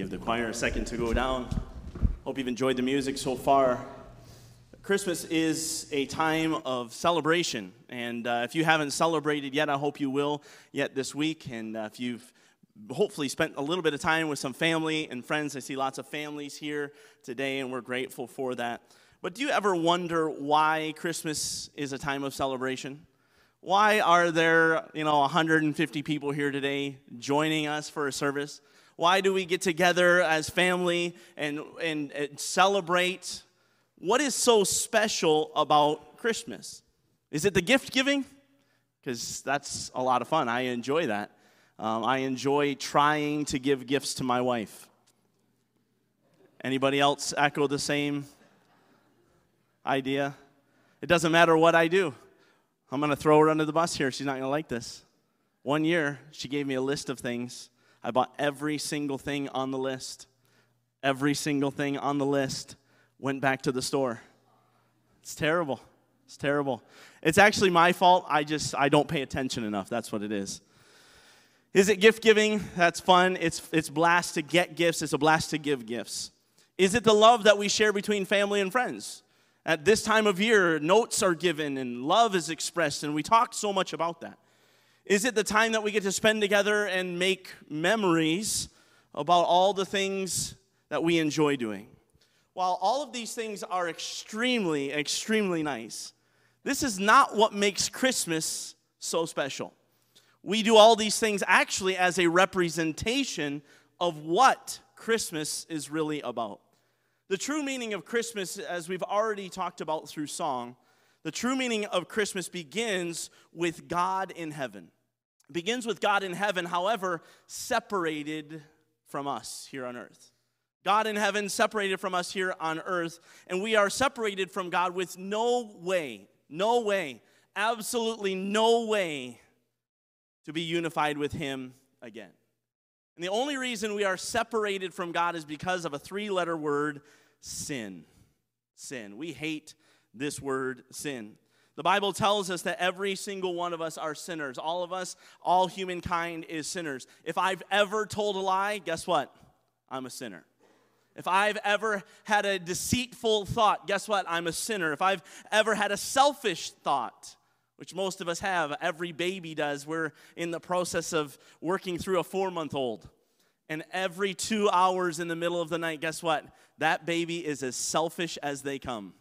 Give the choir a second to go down. Hope you've enjoyed the music so far. Christmas is a time of celebration, and if you haven't celebrated yet, I hope you will yet this week. And if you've hopefully spent a little bit of time with some family and friends, I see lots of families here today, and we're grateful for that. But do you ever wonder why Christmas is a time of celebration? Why are there, 150 people here today joining us for a service? Why do we get together as family and celebrate? What is so special about Christmas? Is it the gift giving? Because that's a lot of fun. I enjoy that. I enjoy trying to give gifts to my wife. Anybody else echo the same idea? It doesn't matter what I do. I'm going to throw her under the bus here. She's not going to like this. One year, she gave me a list of things. I bought every single thing on the list. Every single thing on the list. Went back to the store. It's terrible. It's terrible. It's actually my fault. I don't pay attention enough. That's what it is. Is it gift giving? That's fun. It's a blast to get gifts. It's a blast to give gifts. Is it the love that we share between family and friends? At this time of year, notes are given and love is expressed, and we talk so much about that. Is it the time that we get to spend together and make memories about all the things that we enjoy doing? While all of these things are extremely, extremely nice, this is not what makes Christmas so special. We do all these things actually as a representation of what Christmas is really about. The true meaning of Christmas, as we've already talked about through song, the true meaning of Christmas begins with God in heaven. It begins with God in heaven, however, separated from us here on earth. God in heaven separated from us here on earth, and we are separated from God with no way, absolutely no way to be unified with Him again. And the only reason we are separated from God is because of a three-letter word, sin. Sin. We hate this word, sin. The Bible tells us that every single one of us are sinners. All of us, all humankind is sinners. If I've ever told a lie, guess what? I'm a sinner. If I've ever had a deceitful thought, guess what? I'm a sinner. If I've ever had a selfish thought, which most of us have, every baby does. We're in the process of working through a 4-month-old. And every 2 hours in the middle of the night, guess what? That baby is as selfish as they come.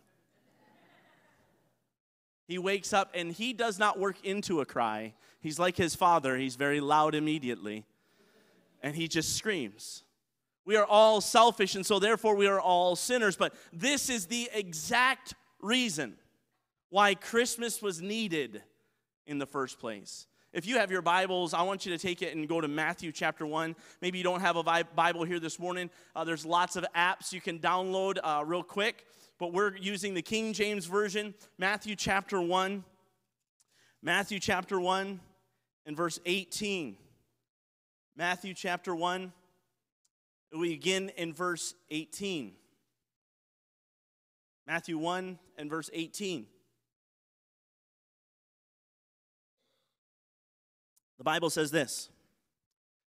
He wakes up and he does not work into a cry. He's like his father. He's very loud immediately. And he just screams. We are all selfish, and so therefore we are all sinners. But this is the exact reason why Christmas was needed in the first place. If you have your Bibles, I want you to take it and go to Matthew chapter 1. Maybe you don't have a Bible here this morning. There's lots of apps you can download real quick. But we're using the King James Version. Matthew chapter 1. Matthew chapter 1 and verse 18. Matthew chapter 1. We begin in verse 18. Matthew 1 and verse 18. The Bible says this.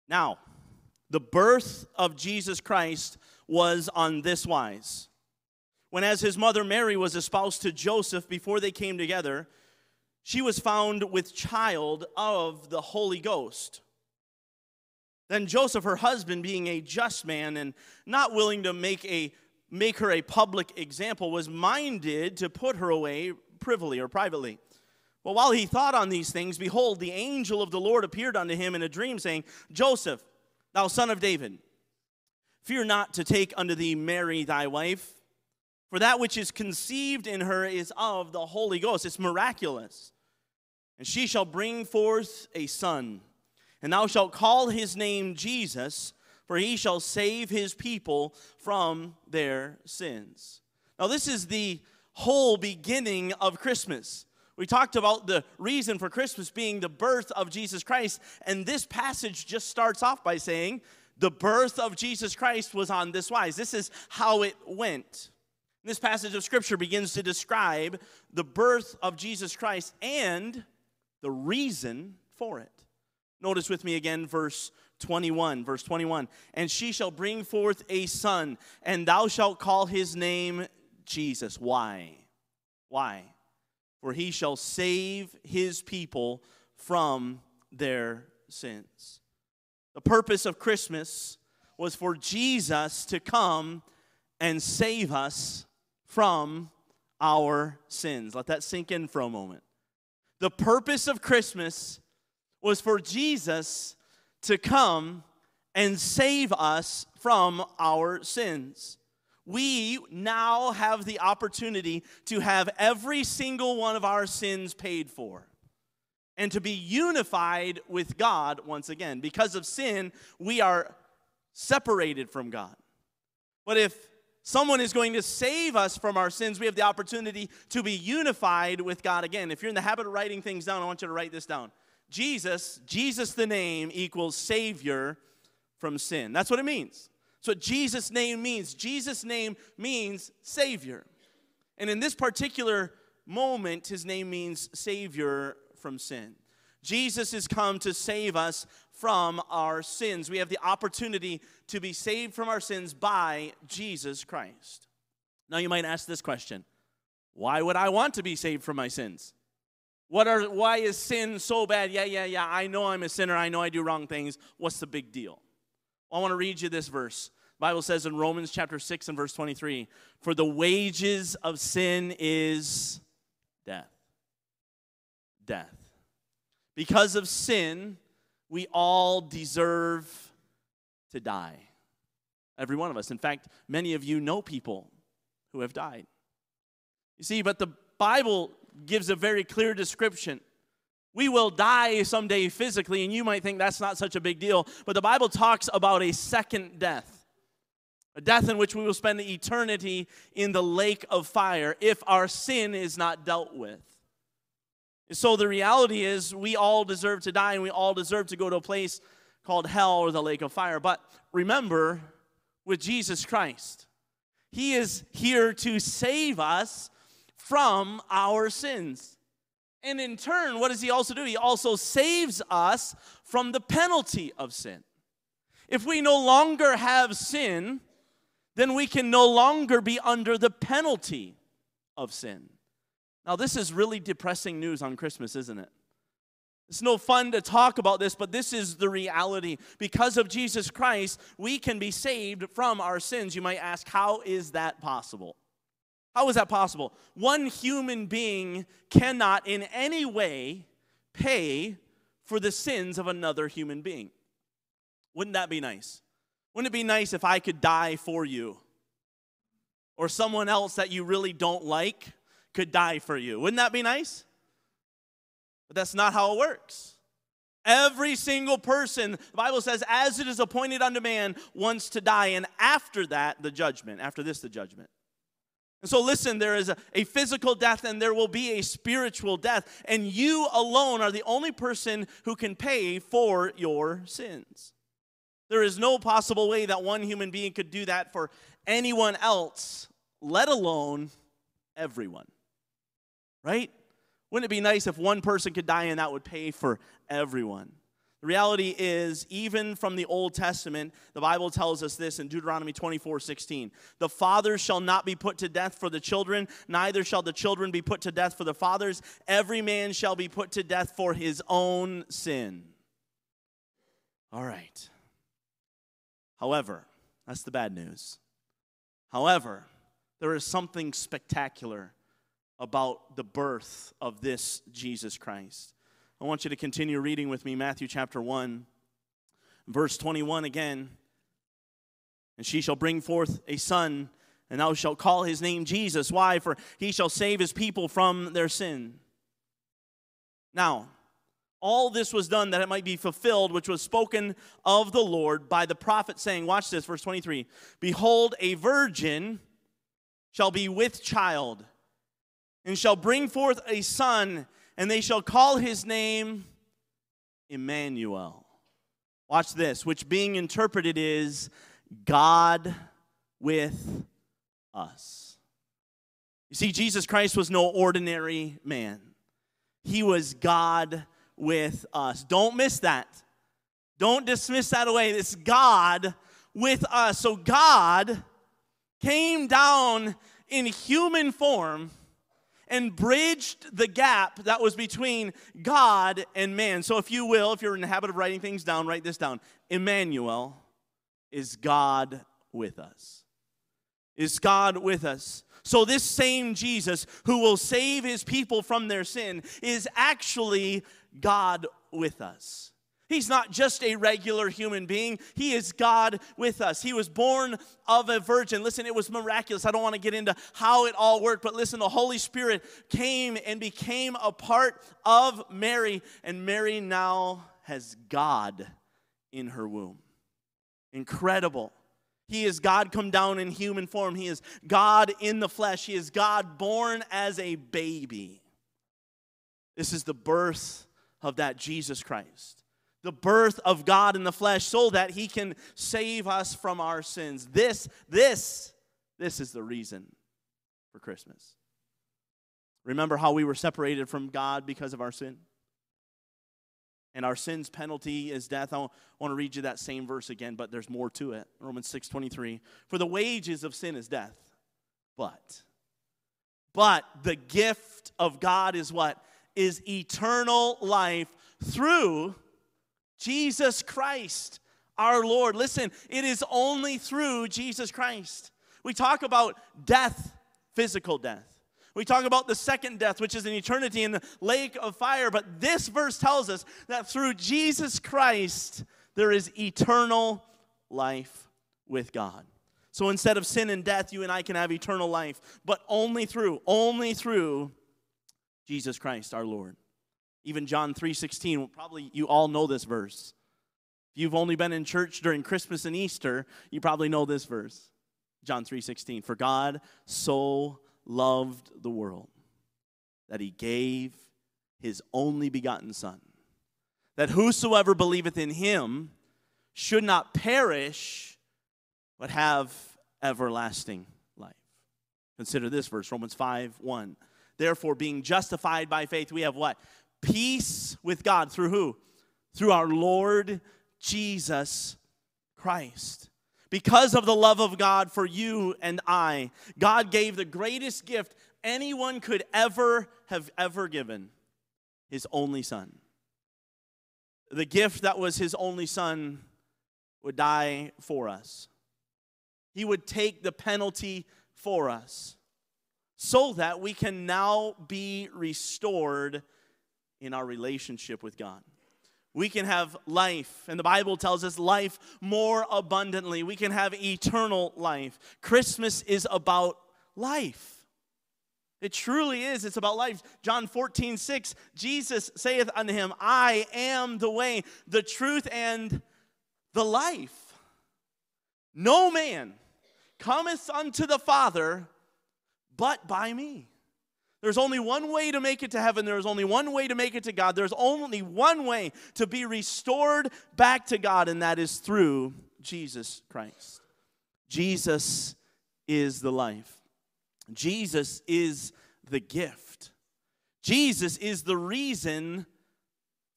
Now, the birth of Jesus Christ was on this wise. When as his mother Mary was espoused to Joseph before they came together, she was found with child of the Holy Ghost. Then Joseph, her husband, being a just man and not willing to make her a public example, was minded to put her away privately. But while he thought on these things, behold, the angel of the Lord appeared unto him in a dream, saying, Joseph, thou son of David, fear not to take unto thee Mary thy wife, for that which is conceived in her is of the Holy Ghost. It's miraculous. And she shall bring forth a son. And thou shalt call his name Jesus, for he shall save his people from their sins. Now, this is the whole beginning of Christmas. We talked about the reason for Christmas being the birth of Jesus Christ, and this passage just starts off by saying, the birth of Jesus Christ was on this wise. This is how it went. This passage of Scripture begins to describe the birth of Jesus Christ and the reason for it. Notice with me again verse 21. And she shall bring forth a son, and thou shalt call his name Jesus. Why? Why? For he shall save his people from their sins. The purpose of Christmas was for Jesus to come and save us from our sins. Let that sink in for a moment. The purpose of Christmas was for Jesus to come and save us from our sins. We now have the opportunity to have every single one of our sins paid for and to be unified with God once again. Because of sin, we are separated from God. But if someone is going to save us from our sins, we have the opportunity to be unified with God again. If you're in the habit of writing things down, I want you to write this down. Jesus the name equals Savior from sin. That's what it means. That's what Jesus' name means. Jesus' name means Savior. And in this particular moment, his name means Savior from sin. Jesus has come to save us from our sins. We have the opportunity to be saved from our sins by Jesus Christ. Now you might ask this question, why would I want to be saved from my sins? Why is sin so bad? Yeah, I know I'm a sinner. I know I do wrong things. What's the big deal? Well, I want to read you this verse. The Bible says in Romans chapter 6 and verse 23, for the wages of sin is death. Death. Because of sin, we all deserve to die. Every one of us. In fact, many of you know people who have died. You see, but the Bible gives a very clear description. We will die someday physically, and you might think that's not such a big deal, but the Bible talks about a second death, a death in which we will spend eternity in the lake of fire if our sin is not dealt with. And so the reality is we all deserve to die, and we all deserve to go to a place called hell or the lake of fire. But remember, with Jesus Christ, he is here to save us from our sins. And in turn, what does he also do? He also saves us from the penalty of sin. If we no longer have sin, then we can no longer be under the penalty of sin. Now, this is really depressing news on Christmas, isn't it? It's no fun to talk about this, but this is the reality. Because of Jesus Christ, we can be saved from our sins. You might ask, how is that possible? How is that possible? One human being cannot in any way pay for the sins of another human being. Wouldn't that be nice? Wouldn't it be nice if I could die for you? Or someone else that you really don't like could die for you? Wouldn't that be nice? But that's not how it works. Every single person, the Bible says, as it is appointed unto man, wants to die. And after that, the judgment. After this, the judgment. And so listen, there is a physical death and there will be a spiritual death. And you alone are the only person who can pay for your sins. There is no possible way that one human being could do that for anyone else, let alone everyone. Right? Wouldn't it be nice if one person could die and that would pay for everyone? The reality is, even from the Old Testament, the Bible tells us this in Deuteronomy 24:16. The fathers shall not be put to death for the children, neither shall the children be put to death for the fathers. Every man shall be put to death for his own sin. All right. However, that's the bad news. However, there is something spectacular about the birth of this Jesus Christ. I want you to continue reading with me Matthew chapter 1, verse 21 again. And she shall bring forth a son, and thou shalt call his name Jesus. Why? For he shall save his people from their sin. Now, all this was done that it might be fulfilled, which was spoken of the Lord by the prophet, saying, watch this, verse 23. Behold, a virgin shall be with child, and shall bring forth a son, and they shall call his name Emmanuel. Watch this, which being interpreted is God with us. You see, Jesus Christ was no ordinary man. He was God with us. Don't miss that. Don't dismiss that away. It's God with us. So God came down in human form and bridged the gap that was between God and man. So if you will, if you're in the habit of writing things down, write this down. Emmanuel is God with us. Is God with us? So this same Jesus who will save his people from their sin is actually God with us. He's not just a regular human being. He is God with us. He was born of a virgin. Listen, it was miraculous. I don't want to get into how it all worked, but listen, the Holy Spirit came and became a part of Mary, and Mary now has God in her womb. Incredible. He is God come down in human form. He is God in the flesh. He is God born as a baby. This is the birth of that Jesus Christ. The birth of God in the flesh so that he can save us from our sins. This is the reason for Christmas. Remember how we were separated from God because of our sin? And our sin's penalty is death. I want to read you that same verse again, but there's more to it. Romans 6:23. For the wages of sin is death, but the gift of God is what? Is eternal life through Jesus Christ, our Lord. Listen, it is only through Jesus Christ. We talk about death, physical death. We talk about the second death, which is an eternity in the lake of fire. But this verse tells us that through Jesus Christ, there is eternal life with God. So instead of sin and death, you and I can have eternal life, but only through Jesus Christ, our Lord. Even John 3:16, well, probably you all know this verse. If you've only been in church during Christmas and Easter, you probably know this verse. John 3:16, for God so loved the world that he gave his only begotten Son, that whosoever believeth in him should not perish, but have everlasting life. Consider this verse, Romans 5:1. Therefore, being justified by faith, we have what? Peace with God. Through who? Through our Lord Jesus Christ. Because of the love of God for you and I, God gave the greatest gift anyone could ever given, his only Son. The gift that was his only Son would die for us. He would take the penalty for us so that we can now be restored in our relationship with God. We can have life, and the Bible tells us life more abundantly. We can have eternal life. Christmas is about life. It truly is. It's about life. John 14:6, Jesus saith unto him, I am the way, the truth, and the life. No man cometh unto the Father but by me. There's only one way to make it to heaven. There's only one way to make it to God. There's only one way to be restored back to God, and that is through Jesus Christ. Jesus is the life. Jesus is the gift. Jesus is the reason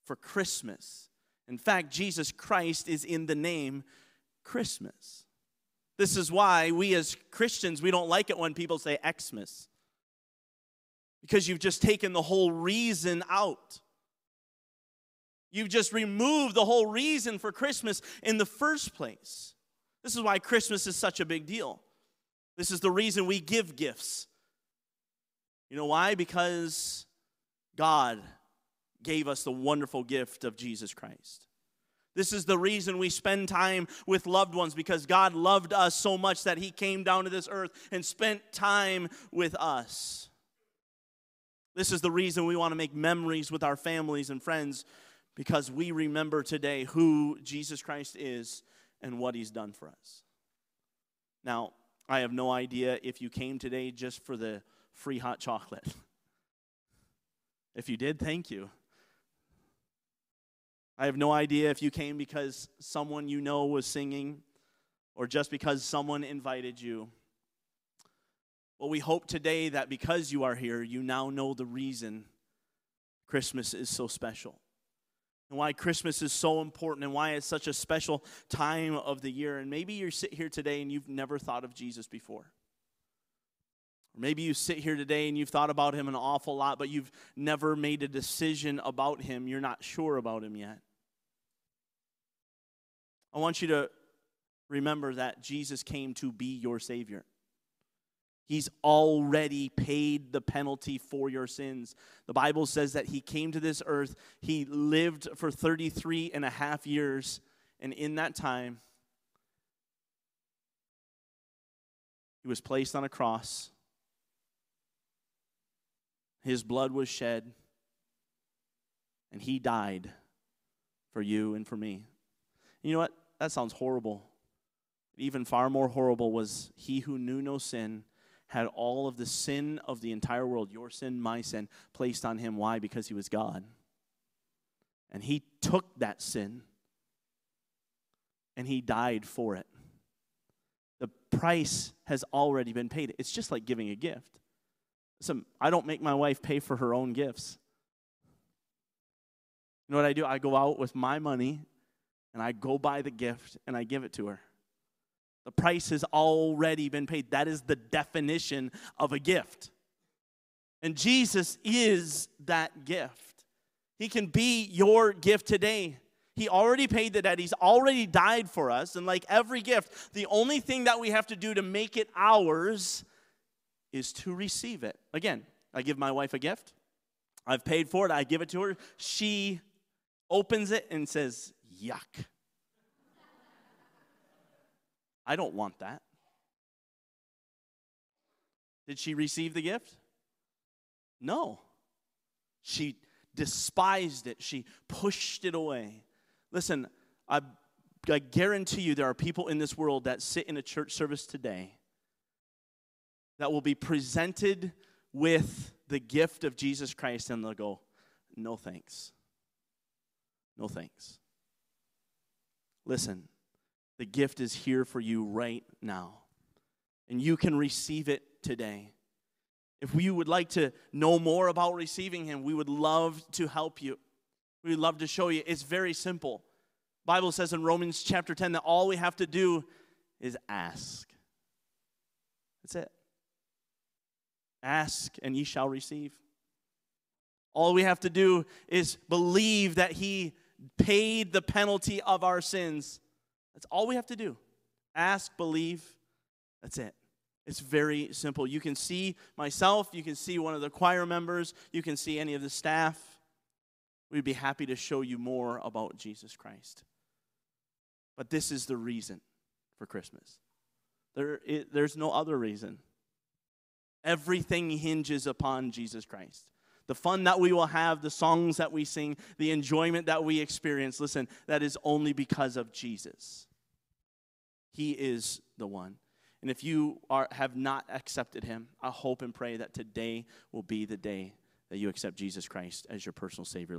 for Christmas. In fact, Jesus Christ is in the name Christmas. This is why we as Christians, we don't like it when people say Xmas. Because you've just taken the whole reason out. You've just removed the whole reason for Christmas in the first place. This is why Christmas is such a big deal. This is the reason we give gifts. You know why? Because God gave us the wonderful gift of Jesus Christ. This is the reason we spend time with loved ones, because God loved us so much that he came down to this earth and spent time with us. This is the reason we want to make memories with our families and friends, because we remember today who Jesus Christ is and what he's done for us. Now, I have no idea if you came today just for the free hot chocolate. If you did, thank you. I have no idea if you came because someone you know was singing or just because someone invited you. Well, we hope today that because you are here, you now know the reason Christmas is so special. and why Christmas is so important and why it's such a special time of the year. And maybe you're sitting here today and you've never thought of Jesus before. Or maybe you sit here today and you've thought about him an awful lot, but you've never made a decision about him. You're not sure about him yet. I want you to remember that Jesus came to be your Savior. He's already paid the penalty for your sins. The Bible says that he came to this earth. He lived for 33 and a half years. And in that time, he was placed on a cross. His blood was shed. And he died for you and for me. You know what? That sounds horrible. Even far more horrible was he who knew no sin had all of the sin of the entire world, your sin, my sin, placed on him. Why? Because he was God. And he took that sin, and he died for it. The price has already been paid. It's just like giving a gift. I don't make my wife pay for her own gifts. You know what I do? I go out with my money, and I go buy the gift, and I give it to her. The price has already been paid. That is the definition of a gift. And Jesus is that gift. He can be your gift today. He already paid the debt. He's already died for us. And like every gift, the only thing that we have to do to make it ours is to receive it. Again, I give my wife a gift. I've paid for it. I give it to her. She opens it and says, yuck. I don't want that. Did she receive the gift? No. She despised it. She pushed it away. Listen, I guarantee you there are people in this world that sit in a church service today that will be presented with the gift of Jesus Christ and they'll go, no thanks. No thanks. Listen. The gift is here for you right now, and you can receive it today. If you would like to know more about receiving him, we would love to help you. We would love to show you. It's very simple. The Bible says in Romans chapter 10 that all we have to do is ask. That's it. Ask, and ye shall receive. All we have to do is believe that he paid the penalty of our sins. That's all we have to do. Ask, believe, that's it. It's very simple. You can see myself. You can see one of the choir members. You can see any of the staff. We'd be happy to show you more about Jesus Christ. But this is the reason for Christmas. There's no other reason. Everything hinges upon Jesus Christ. The fun that we will have, the songs that we sing, the enjoyment that we experience, listen, that is only because of Jesus. He is the one. And if you have not accepted him, I hope and pray that today will be the day that you accept Jesus Christ as your personal Savior.